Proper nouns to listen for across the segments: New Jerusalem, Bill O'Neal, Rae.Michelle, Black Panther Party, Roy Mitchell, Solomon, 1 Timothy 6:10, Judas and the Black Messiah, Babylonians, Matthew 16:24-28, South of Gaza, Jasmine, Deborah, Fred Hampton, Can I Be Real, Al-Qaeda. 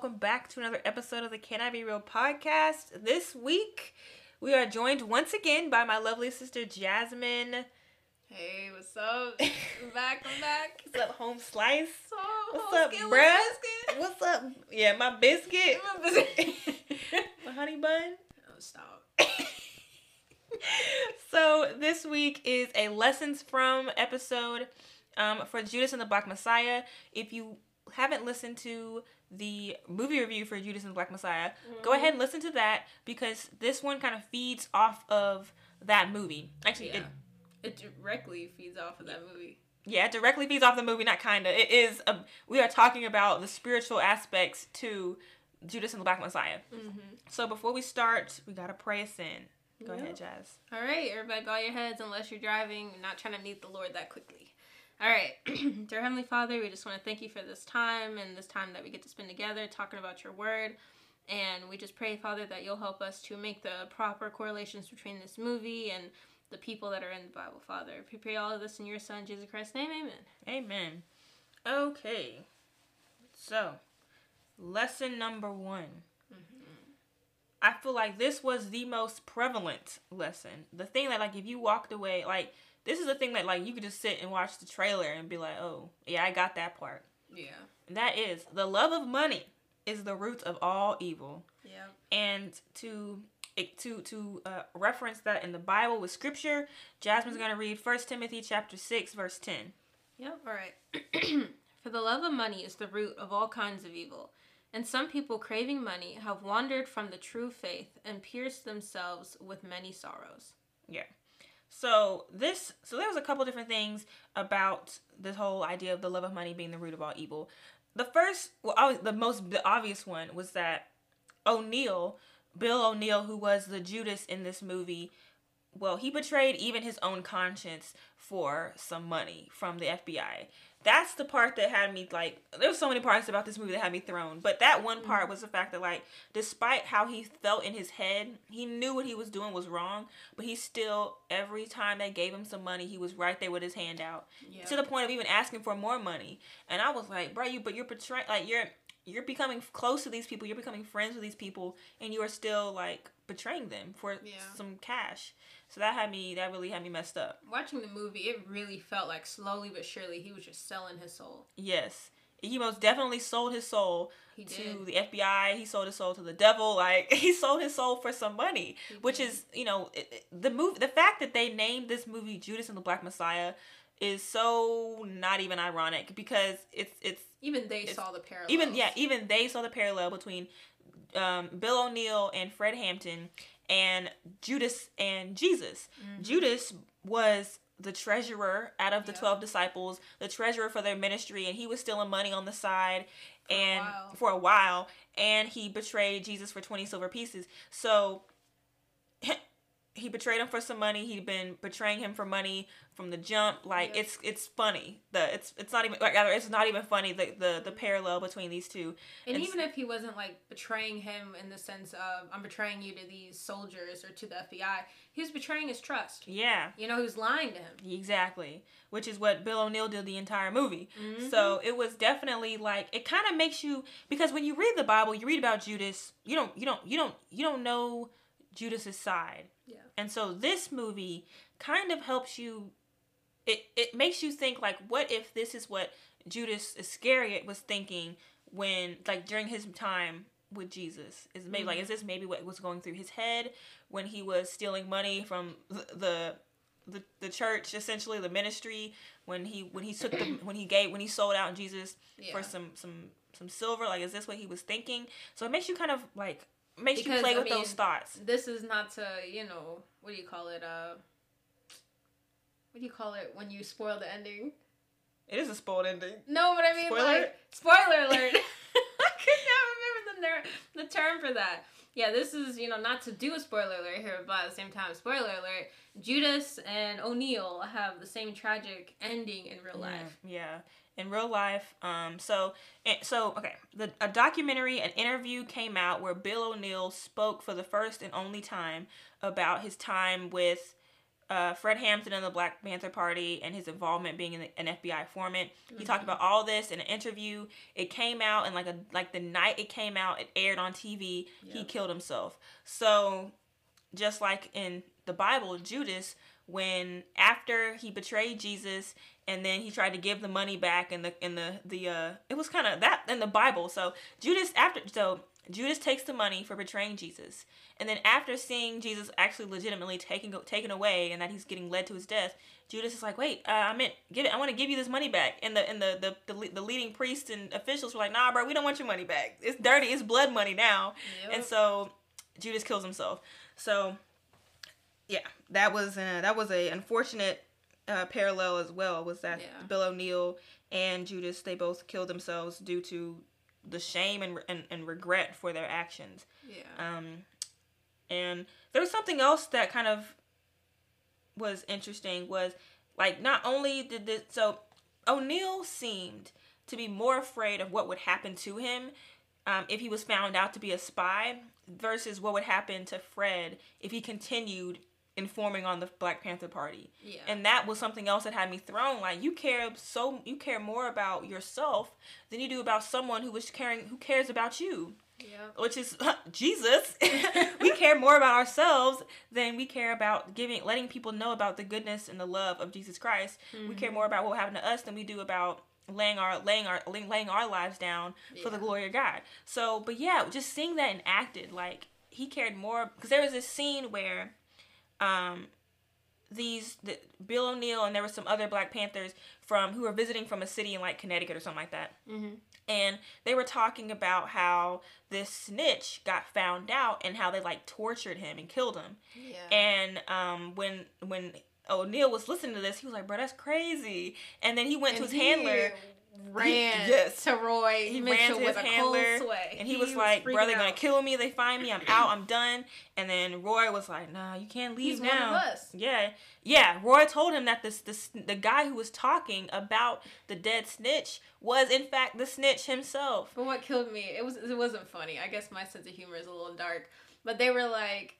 welcome back to another episode of the Can I Be Real podcast. This week, we are joined once again by my lovely sister, Jasmine. Hey, what's up? I'm back. What's up, home slice? What's up, bruh? What's up? Yeah, my biscuit. My honey bun. Oh, stop. So, this week is a Lessons From episode for Judas and the Black Messiah. If you haven't listened to the movie review for Judas and the Black Messiah, go ahead and listen to that, because this one kind of feeds off of that movie. Actually, yeah. It directly feeds off of that movie. Yeah, it directly feeds off the movie, not kinda. It is, we are talking about the spiritual aspects to Judas and the Black Messiah. Mm-hmm. So before we start, we gotta pray a sin. Go ahead, Jazz. All right, everybody bow your heads unless you're driving. You're not trying to meet the Lord that quickly. All right, dear Heavenly Father, we just want to thank you for this time and this time that we get to spend together talking about your word. And we just pray, Father, that you'll help us to make the proper correlations between this movie and the people that are in the Bible, Father. We pray all of this in your Son, Jesus Christ's name, amen. Amen. Okay, so lesson number one. I feel like this was the most prevalent lesson. The thing that, like, if you walked away, like, this is the thing that, like, you could just sit and watch the trailer and be like, oh, yeah, I got that part. Yeah. And that is, the love of money is the root of all evil. Yeah. And to reference that in the Bible with scripture, Jasmine's going to read 1 Timothy chapter 6, verse 10. Yep, all right. For the love of money is the root of all kinds of evil. And some people craving money have wandered from the true faith and pierced themselves with many sorrows. Yeah. So there was a couple different things about this whole idea of the love of money being the root of all evil. The first, the obvious one was that Bill O'Neal, who was the Judas in this movie, well, he betrayed even his own conscience for some money from the FBI. That's the part that had me, like, there were so many parts about this movie that had me thrown, but that one part was the fact that, like, despite how he felt in his head, he knew what he was doing was wrong, but he still, every time they gave him some money, he was right there with his hand out, to the point of even asking for more money. And I was like, bro, you're betraying, like, you're becoming close to these people, you're becoming friends with these people, and you are still, like, betraying them for some cash. So that really had me messed up. Watching the movie, it really felt like slowly but surely he was just selling his soul. Yes. He most definitely sold his soul to the FBI. He sold his soul to the devil. Like, he sold his soul for some money, which is, you know, the fact that they named this movie Judas and the Black Messiah is so not even ironic, because even they saw the parallel between Bill O'Neal and Fred Hampton and Judas and Jesus. Mm-hmm. Judas was the treasurer out of the 12 disciples, the treasurer for their ministry, and he was stealing money on the side for a while, and he betrayed Jesus for 20 silver pieces. So he betrayed him for some money. He'd been betraying him for money from the jump. Like, it's funny. It's not even funny, the parallel between these two. And even if he wasn't, like, betraying him in the sense of, I'm betraying you to these soldiers or to the FBI, he was betraying his trust. Yeah. You know, he was lying to him. Exactly. Which is what Bill O'Neal did the entire movie. Mm-hmm. So it was definitely, like, it kind of makes you, because when you read the Bible, you read about Judas, you don't know Judas's side. Yeah. And so this movie kind of helps you, it makes you think, like, what if this is what Judas Iscariot was thinking when, like, during his time with Jesus? Is maybe like, is this maybe what was going through his head when he was stealing money from the church, essentially the ministry, when he sold out Jesus for some silver? Like, is this what he was thinking? So it makes you kind of, like, you play with those thoughts. This is not to, you know, what do you call it when you spoil the ending? It is a spoiled ending. No, but I mean, spoiler alert. I could not remember the term for that. Yeah, this is, you know, not to do a spoiler alert here, but at the same time, spoiler alert, Judas and O'Neal have the same tragic ending in real life. Yeah. In real life, a documentary, an interview came out where Bill O'Neal spoke for the first and only time about his time with Fred Hampton and the Black Panther Party and his involvement being an FBI informant. Mm-hmm. He talked about all this in an interview. It came out, and like the night it came out, it aired on TV. Yep. He killed himself. So just like in the Bible, Judas, when after he betrayed Jesus and then he tried to give the money back, and it was kind of that in the Bible. So Judas takes the money for betraying Jesus. And then after seeing Jesus actually legitimately taken away and that he's getting led to his death, Judas is like, wait, I want to give you this money back. And the leading priests and officials were like, nah, bro, we don't want your money back. It's dirty. It's blood money now. Yep. And so Judas kills himself. So yeah, that was a unfortunate parallel as well, was that Bill O'Neal and Judas, they both killed themselves due to the shame and regret for their actions. Yeah. And there was something else that kind of was interesting, was like, not only did this, so O'Neal seemed to be more afraid of what would happen to him if he was found out to be a spy versus what would happen to Fred if he continued informing on the Black Panther Party. Yeah. And that was something else that had me thrown. Like, you care more about yourself than you do about someone who cares about you. Yeah. Which is Jesus. We care more about ourselves than we care about letting people know about the goodness and the love of Jesus Christ. Mm-hmm. We care more about what happened to us than we do about laying our lives down for the glory of God. So, but yeah, just seeing that enacted, like, he cared more, because there was this scene where Bill O'Neal and there were some other Black Panthers who were visiting from a city in like Connecticut or something like that. Mm-hmm. And they were talking about how this snitch got found out and how they like tortured him and killed him. Yeah. And when O'Neal was listening to this, he was like, bro, that's crazy. And then he went to his handler. To Roy Mitchell with a cold sweat, and he was like, "Bro, they're gonna kill me. They find me. I'm out. I'm done." And then Roy was like, "Nah, you can't leave now. He's one of us." Yeah, yeah. Roy told him that the guy who was talking about the dead snitch was in fact the snitch himself. But what killed me, it wasn't funny. I guess my sense of humor is a little dark. But they were like,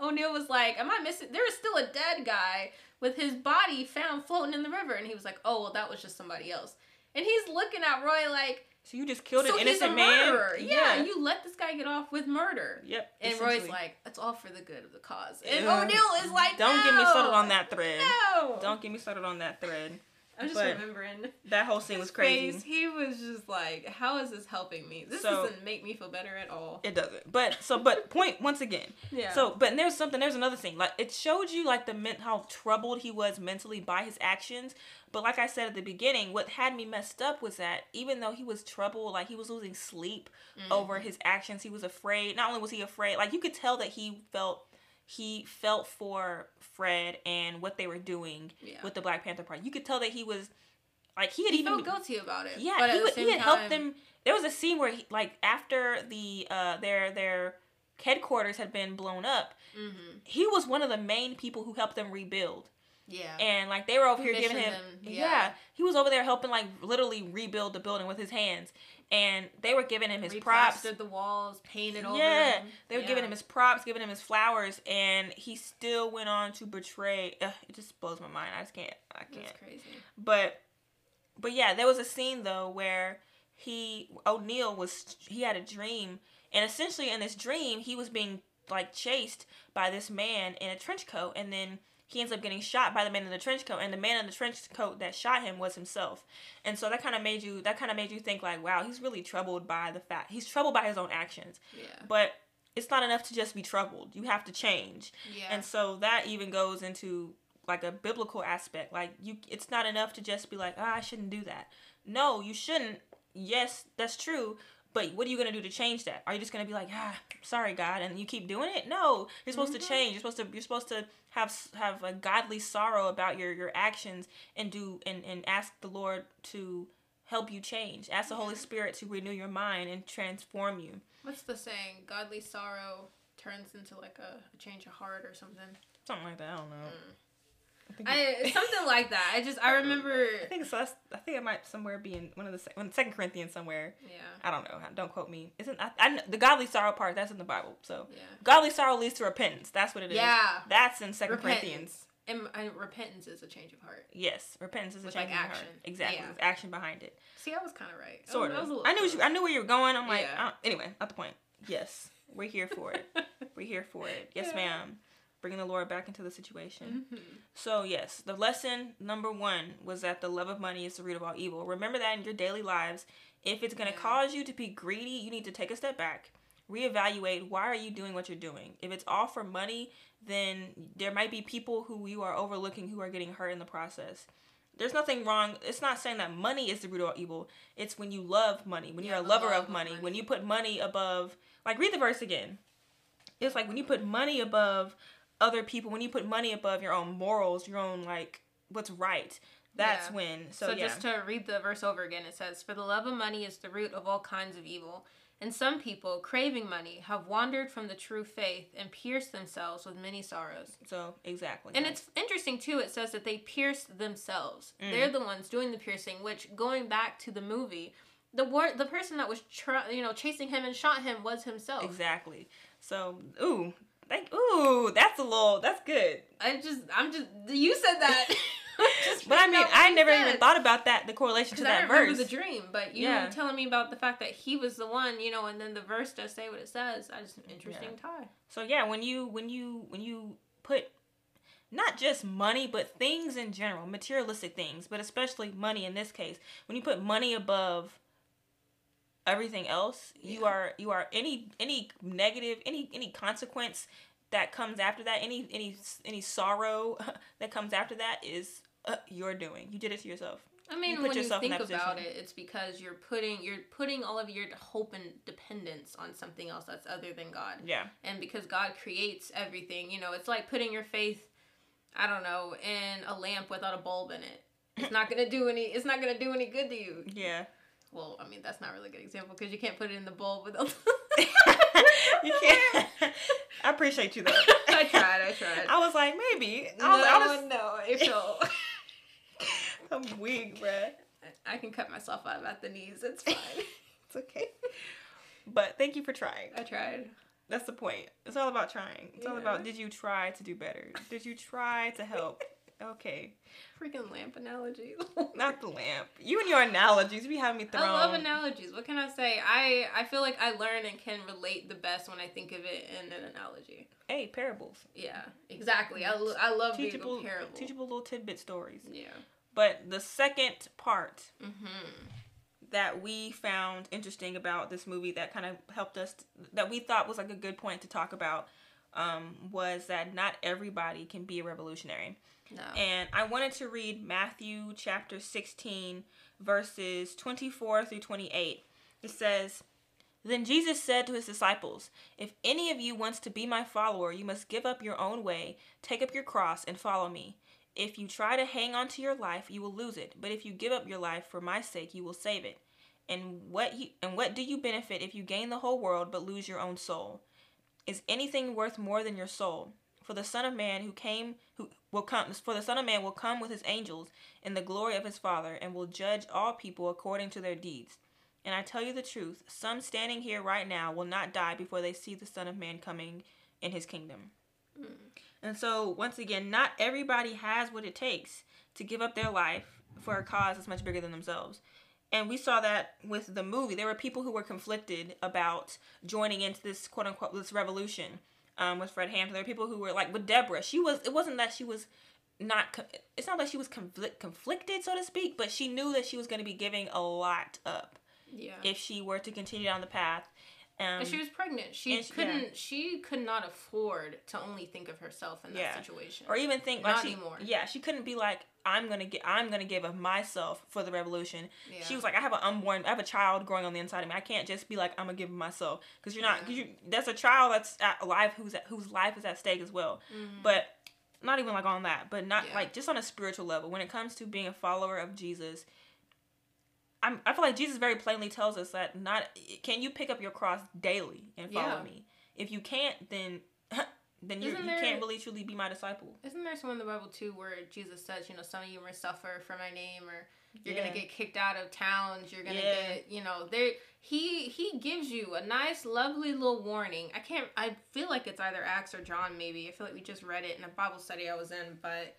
O'Neal was like, "Am I missing? There is still a dead guy with his body found floating in the river," and he was like, "Oh, well, that was just somebody else." And he's looking at Roy like, so you just killed an innocent man? Yeah, you let this guy get off with murder. Yep. And Roy's like, it's all for the good of the cause. And O'Neal is like, don't get me started on that thread. No. Don't get me started on that thread. I'm just remembering. That whole scene was crazy. He was just like, how is this helping me? This doesn't make me feel better at all. It doesn't. But point once again. Yeah. So, but there's another thing. Like, it showed you like how troubled he was mentally by his actions. But like I said at the beginning, what had me messed up was that even though he was troubled, like he was losing sleep over his actions, he was afraid. Not only was he afraid, like you could tell that he felt for Fred and what they were doing with the Black Panther Party. You could tell that he was like he felt guilty about it. Yeah, but he had helped them. There was a scene where he, like after the their headquarters had been blown up, he was one of the main people who helped them rebuild. Yeah. And like they were over here giving him he was over there helping like literally rebuild the building with his hands. And they were giving him his props. Replastered the walls, painted over them. They were giving him his props, giving him his flowers, and he still went on to betray. It just blows my mind. I can't. That's crazy. But yeah, there was a scene though where O'Neal had a dream, and essentially in this dream he was being like chased by this man in a trench coat, and then he ends up getting shot by the man in the trench coat, and the man in the trench coat that shot him was himself. And so that kind of made you think like, wow, he's really troubled by the fact he's troubled by his own actions. Yeah. But it's not enough to just be troubled. You have to change. Yeah. And so that even goes into like a biblical aspect. Like it's not enough to just be like, ah, I shouldn't do that. No, you shouldn't. Yes, that's true. But what are you going to do to change that? Are you just going to be like, ah, sorry, God, and you keep doing it? No, you're supposed to change. You're supposed to have a godly sorrow about your actions and ask the Lord to help you change. Ask the Holy Spirit to renew your mind and transform you. What's the saying? Godly sorrow turns into like a change of heart or something. Something like that. I don't know. Something like that. I remember. I think it might somewhere be in one of the 2 Corinthians somewhere. Yeah. I don't know. Don't quote me. The godly sorrow part, that's in the Bible. So godly sorrow leads to repentance. That's what it is. Yeah. That's in 2 Corinthians. And repentance is a change of heart. Yes, repentance is a change of heart. Exactly, yeah. It's action behind it. See, I was kind of right. Sort of. I knew where you were going. I'm like, yeah. Anyway, not the point. Yes, we're here for it. We're here for it. Yes, yeah. Ma'am. Bringing the Lord back into the situation. Mm-hmm. So yes, the lesson number one was that the love of money is the root of all evil. Remember that in your daily lives. If it's going to cause you to be greedy, you need to take a step back. Reevaluate, why are you doing what you're doing? If it's all for money, then there might be people who you are overlooking who are getting hurt in the process. There's nothing wrong. It's not saying that money is the root of all evil. It's when you love money, when you're a lover of money, when you put money above, like read the verse again. It's like when you put money above other people, when you put money above your own morals, your own like what's right. That's when. So just to read the verse over again, it says, "For the love of money is the root of all kinds of evil. And some people, craving money, have wandered from the true faith and pierced themselves with many sorrows." So, exactly. And it's interesting, too, it says that they pierced themselves. Mm. They're the ones doing the piercing, which, going back to the movie, the person that was chasing him and shot him was himself. Exactly. So, that's good. You said that. But I mean, I never even thought about that, the correlation to that verse. I remember the dream, but you were telling me about the fact that he was the one, and then the verse does say what it says. That's an interesting tie. So yeah, when you put not just money, but things in general, materialistic things, but especially money in this case, when you put money above everything else, you are any negative, any consequence that comes after that, any sorrow that comes after that is you're doing. You did it to yourself. I mean, when you think about it, it's because you're putting all of your hope and dependence on something else that's other than God. Yeah. And because God creates everything, it's like putting your faith, I don't know, in a lamp without a bulb in it. It's not gonna do any good to you. Yeah. Well, I mean, that's not really a good example because you can't put it in the bulb without. You can't. I appreciate you though. I tried. I was like, maybe. No, I'm weak, bruh. I can cut myself out at the knees. It's fine. It's okay. But thank you for trying. I tried. That's the point. It's all about trying. It's all about, did you try to do better? Did you try to help? Okay. Freaking lamp analogy. Not the lamp. You and your analogies. You be having me thrown. I love analogies. What can I say? I feel like I learn and can relate the best when I think of it in an analogy. Hey, parables. Yeah, exactly. I love teachable parables. Teachable little tidbit stories. Yeah. But the second part that we found interesting about this movie that kind of helped us, that we thought was like a good point to talk about, was that not everybody can be a revolutionary. No. And I wanted to read Matthew chapter 16, verses 24 through 28. It says, "Then Jesus said to his disciples, 'If any of you wants to be my follower, you must give up your own way, take up your cross, and follow me. If you try to hang on to your life, you will lose it. But if you give up your life for my sake, you will save it. And what do you benefit if you gain the whole world but lose your own soul? Is anything worth more than your soul? For the Son of Man will come with his angels in the glory of his Father, and will judge all people according to their deeds. And I tell you the truth, some standing here right now will not die before they see the Son of Man coming in his kingdom.'" Mm. And so, once again, not everybody has what it takes to give up their life for a cause that's much bigger than themselves. And we saw that with the movie. There were people who were conflicted about joining into this, quote unquote, this revolution. With Fred Hampton, there were people who were like, with Deborah, conflicted, so to speak, but she knew that she was going to be giving a lot up if she were to continue down the path. And she was pregnant. She could not afford to only think of herself in that situation. Or even think like anymore. Yeah, she couldn't be like, I'm gonna give of myself for the revolution. Yeah. She was like, I have a child growing on the inside of me. I can't just be like, I'm gonna give of myself, because that's a child that's alive whose life is at stake as well. Mm-hmm. But not even like on that, but not like just on a spiritual level. When it comes to being a follower of Jesus, I feel like Jesus very plainly tells us that can you pick up your cross daily and follow me? If you can't, then you can't really truly be my disciple. Isn't there someone in the Bible too where Jesus says, some of you must suffer for my name, or You're going to get kicked out of towns. You're going to get, you know, there. He gives you a nice, lovely little warning. I feel like it's either Acts or John, maybe. I feel like we just read it in a Bible study I was in. But,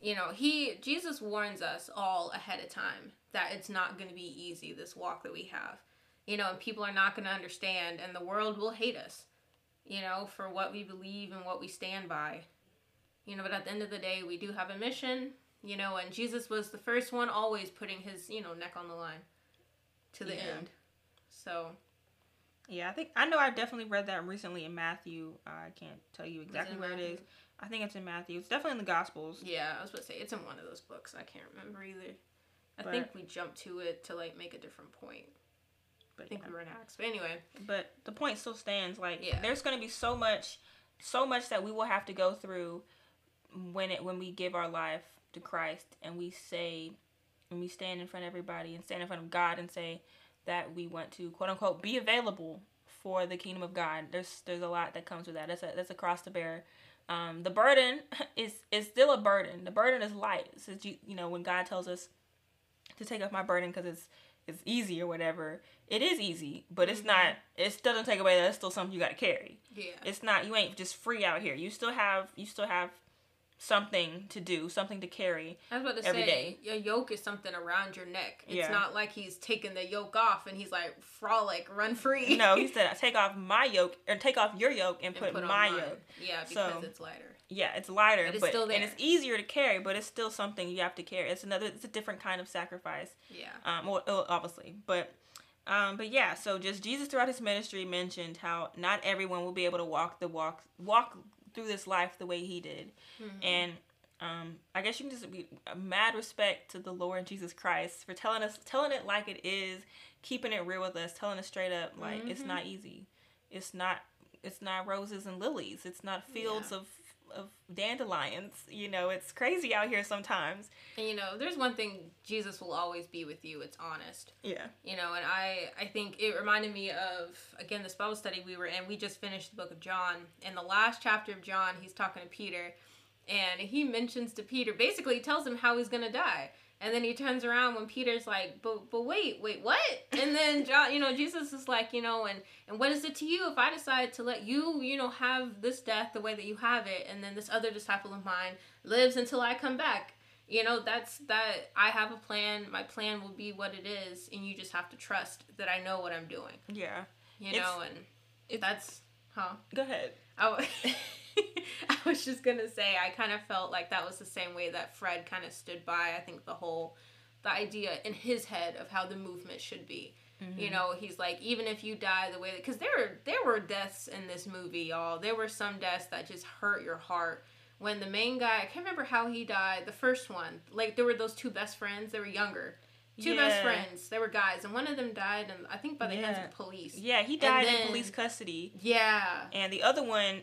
you know, Jesus warns us all ahead of time that it's not going to be easy, this walk that we have. You know, and people are not going to understand, and the world will hate us, you know, for what we believe and what we stand by. You know, but at the end of the day, we do have a mission. You know, and Jesus was the first one always putting his, you know, neck on the line to the end. So. Yeah, I've definitely read that recently in Matthew. I can't tell you exactly where it is. I think it's in Matthew. It's definitely in the Gospels. Yeah, I was about to say, it's in one of those books. I can't remember either. I think we jumped to it to, like, make a different point. But I think we were in Acts. But anyway. But the point still stands. Like, there's going to be so much that we will have to go through when we give our life to Christ, and we stand in front of everybody and stand in front of God and say that we want to, quote unquote, be available for the kingdom of God. There's a lot that comes with that. That's a cross to bear. The burden is still a burden. The burden is light. So you know, when God tells us to take up my burden because it's easy or whatever, it is easy, but it's not. It still doesn't take away that it's still something you got to carry. Yeah, it's not. You ain't just free out here. You still have something to do, something to carry. I was about to say, your yoke is something around your neck. It's not like he's taking the yoke off and he's like, frolic, run free. No, he said, take off your yoke and put my yoke. Yeah, because it's lighter. Yeah, it's lighter, but it's still there. And it's easier to carry, but it's still something you have to carry. It's a different kind of sacrifice. Yeah. Well, obviously, but yeah, so just Jesus throughout his ministry mentioned how not everyone will be able to walk the walk through this life the way he did. And I guess you can just be mad respect to the Lord Jesus Christ for telling it like it is, keeping it real with us, telling it straight up, like it's not easy. It's not roses and lilies. It's not fields of dandelions. You know, it's crazy out here sometimes. And you know, there's one thing, Jesus will always be with you. It's honest. Yeah. You know, and I think it reminded me of, again, this Bible study we were in. We just finished the book of John. In the last chapter of John, he's talking to Peter, and he mentions to Peter, basically tells him how he's going to die. And then he turns around when Peter's like, but wait, what? And then John, you know, Jesus is like, you know, and what is it to you if I decide to let you, you know, have this death the way that you have it, and then this other disciple of mine lives until I come back? You know, that I have a plan. My plan will be what it is, and you just have to trust that I know what I'm doing. Yeah. You know, Go ahead. I was just going to say, I kind of felt like that was the same way that Fred kind of stood by, I think, the idea in his head of how the movement should be. Mm-hmm. You know, he's like, even if you die the way that, because there were deaths in this movie, y'all. There were some deaths that just hurt your heart. When the main guy, I can't remember how he died, the first one, like, there were those two best friends, they were younger. Best friends. They were guys, and one of them died, and I think by the hands of police. Yeah, he died in police custody. Yeah. And the other one,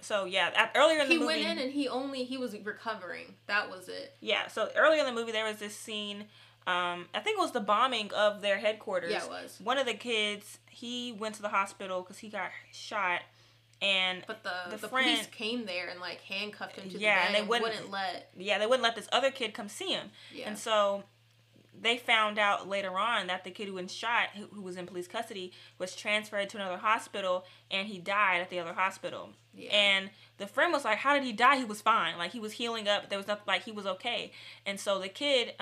so yeah, earlier in the movie, he went in and he was recovering. That was it. Yeah. So earlier in the movie, there was this scene. I think it was the bombing of their headquarters. Yeah, it was. One of the kids, he went to the hospital because he got shot, but the police came there and like handcuffed him to the van. Yeah, they wouldn't let this other kid come see him. Yeah. And so they found out later on that the kid who was in police custody, was transferred to another hospital, and he died at the other hospital. Yeah. And the friend was like, how did he die? He was fine. Like, he was healing up. There was nothing, like, he was okay. And so the kid,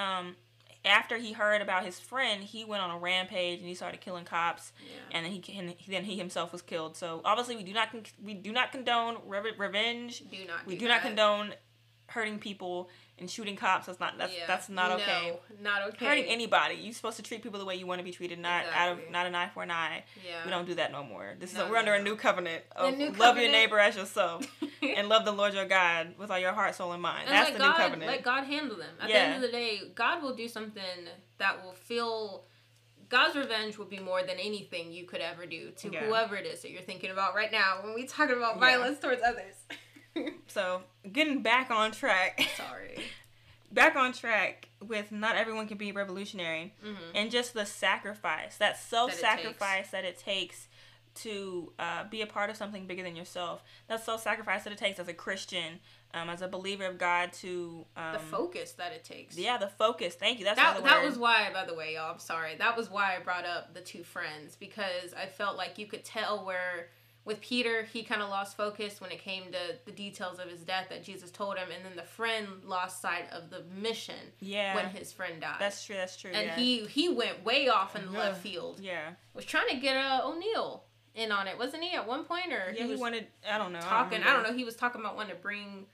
after he heard about his friend, he went on a rampage and he started killing cops. Yeah. And then he himself was killed. So obviously we do not condone revenge. We do not condone hurting people and shooting cops. That's not okay. Not okay. Hurting anybody. You're supposed to treat people the way you want to be treated, not not an eye for an eye. Yeah. We don't do that no more. We're under a new covenant of love your neighbor as yourself, and love the Lord your God with all your heart, soul, and mind. And that's the new covenant. Let God handle them. At the end of the day, God will do something that will feel. God's revenge will be more than anything you could ever do to whoever it is that you're thinking about right now when we're talking about violence towards others. So, getting back on track. Sorry. Back on track with not everyone can be revolutionary. And just the sacrifice, that self-sacrifice that it takes to be a part of something bigger than yourself. That self-sacrifice that it takes as a Christian as a believer of God to... the focus that it takes. Yeah, the focus. Thank you. That's another word. That was why, by the way, y'all, I'm sorry. That was why I brought up the two friends, because I felt like you could tell where, with Peter, he kind of lost focus when it came to the details of his death that Jesus told him, and then the friend lost sight of the mission when his friend died. That's true, that's true. And he went way off in the left field. Yeah. Was trying to get O'Neal in on it, wasn't he, at one point? Or yeah, he wanted, I don't know. He was talking about wanting to bring...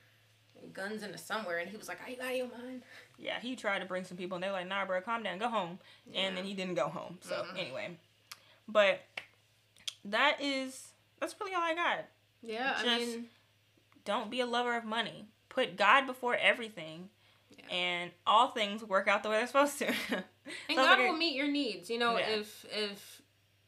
guns into somewhere, and he was like, "Are you out of your mind?" Yeah, he tried to bring some people, and they were like, "Nah, bro, calm down, go home." Yeah. And then he didn't go home. So anyway, but that's really all I got. Yeah, just don't be a lover of money. Put God before everything, and all things work out the way they're supposed to. And God will meet your needs. You know, if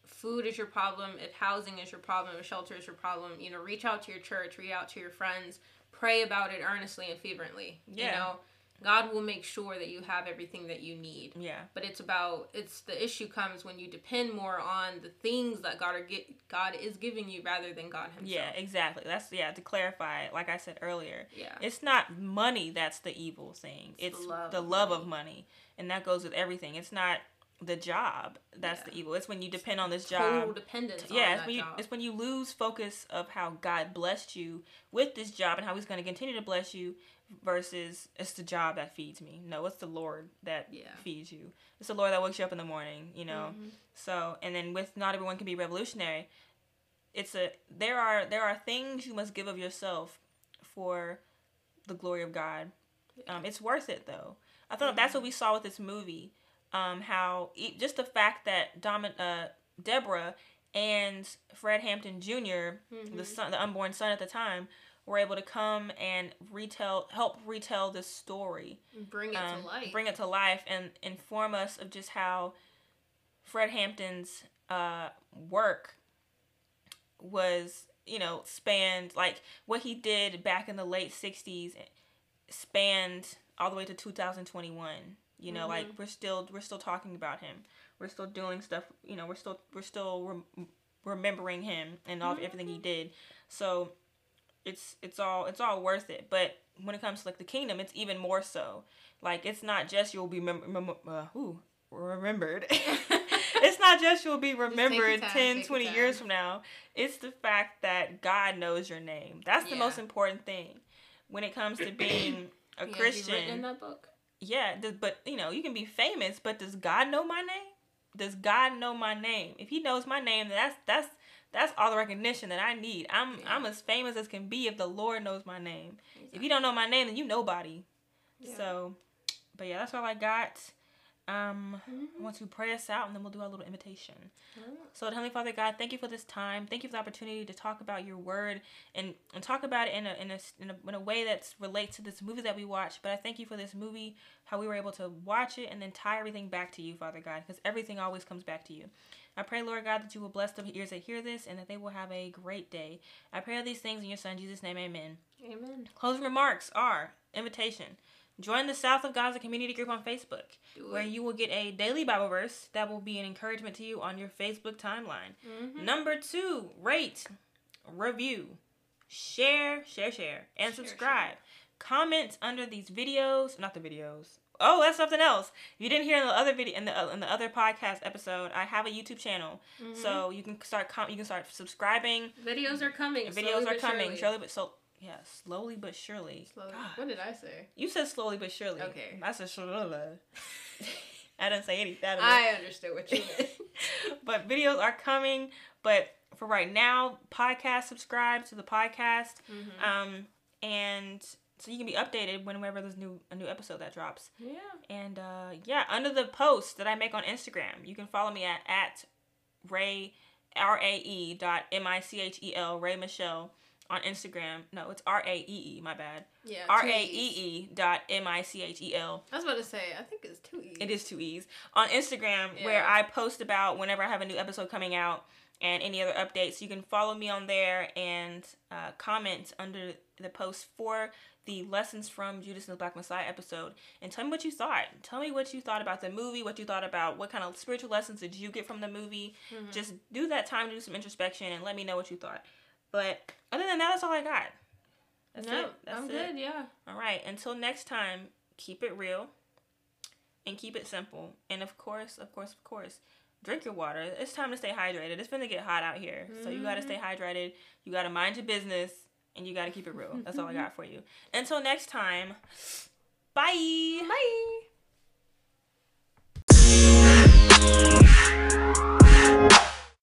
food is your problem, if housing is your problem, if shelter is your problem, you know, reach out to your church, reach out to your friends. Pray about it earnestly and fervently. Yeah. You know, God will make sure that you have everything that you need. Yeah. But the issue comes when you depend more on the things that God is giving you rather than God himself. Yeah, exactly. To clarify, like I said earlier. Yeah. It's not money that's the evil thing. It's the love of money. And that goes with everything. It's not the job that's the evil. It's when you depend on this job. Total dependence on that job. It's when you lose focus of how God blessed you with this job and how he's going to continue to bless you versus it's the job that feeds me. No, it's the Lord that feeds you. It's the Lord that wakes you up in the morning, you know. Mm-hmm. So, and then with not everyone can be revolutionary. There are things you must give of yourself for the glory of God. Yeah. It's worth it though. I thought that's what we saw with this movie. Just the fact that Deborah and Fred Hampton Jr., the unborn son at the time, were able to come and help retell this story. Bring it to life and inform us of just how Fred Hampton's work was, you know, spanned, like what he did back in the late 60s spanned all the way to 2021. You know, like we're still talking about him. We're still doing stuff. You know, we're still remembering him and all everything he did. So it's all worth it. But when it comes to like the kingdom, it's even more so. Like it's not just you'll be remembered. It's not just you'll be remembered 10-20 years from now. It's the fact that God knows your name. That's the most important thing when it comes to being a Christian. You've written in that book. Yeah, but, you know, you can be famous, but does God know my name? Does God know my name? If he knows my name, then that's all the recognition that I need. I'm as famous as can be if the Lord knows my name. Exactly. If you don't know my name, then you nobody. Yeah. So, but yeah, that's all I got. I want to pray us out, and then we'll do our little invitation. So, Heavenly Father God, thank you for this time. Thank you for the opportunity to talk about your word and talk about it in a way that relates to this movie that we watched. But I thank you for this movie, how we were able to watch it and then tie everything back to you, Father God, because everything always comes back to you. I pray, Lord God, that you will bless the ears that hear this and that they will have a great day. I pray all these things in your Son, Jesus' name, amen. Amen. Closing remarks are invitation. Join the South of Gaza community group on Facebook, where you will get a daily Bible verse that will be an encouragement to you on your Facebook timeline. Number 2, rate, review, share, and subscribe. Comment under these videos, not the videos. Oh, that's something else. If you didn't hear in the other video in the other podcast episode, I have a YouTube channel, so you can start subscribing. Videos are coming. Slowly but surely. Slowly. What did I say? You said slowly but surely. Okay. I said slowly. I didn't say anything. I understood what you meant. But videos are coming. But for right now, subscribe to the podcast. And so you can be updated whenever there's a new episode that drops. Yeah. And under the post that I make on Instagram, you can follow me at RAE.MICHEL Rae.Michelle. On Instagram. No, it's RAEE, my bad. Yeah. RAEE.MICHEL. I was about to say, I think it's 2 E's. It is 2 E's. On Instagram, where I post about whenever I have a new episode coming out and any other updates. You can follow me on there and comment under the post for the Lessons from Judas and the Black Messiah episode. And tell me what you thought. Tell me what you thought about the movie, what you thought about what kind of spiritual lessons did you get from the movie. Just do that time to do some introspection and let me know what you thought. But other than that, that's all I got. That's no, it. That's I'm it. Good, yeah. All right. Until next time, keep it real and keep it simple. And of course, drink your water. It's time to stay hydrated. It's gonna get hot out here. Mm-hmm. So you gotta stay hydrated. You gotta mind your business and you gotta keep it real. That's all I got for you. Until next time, bye. Bye.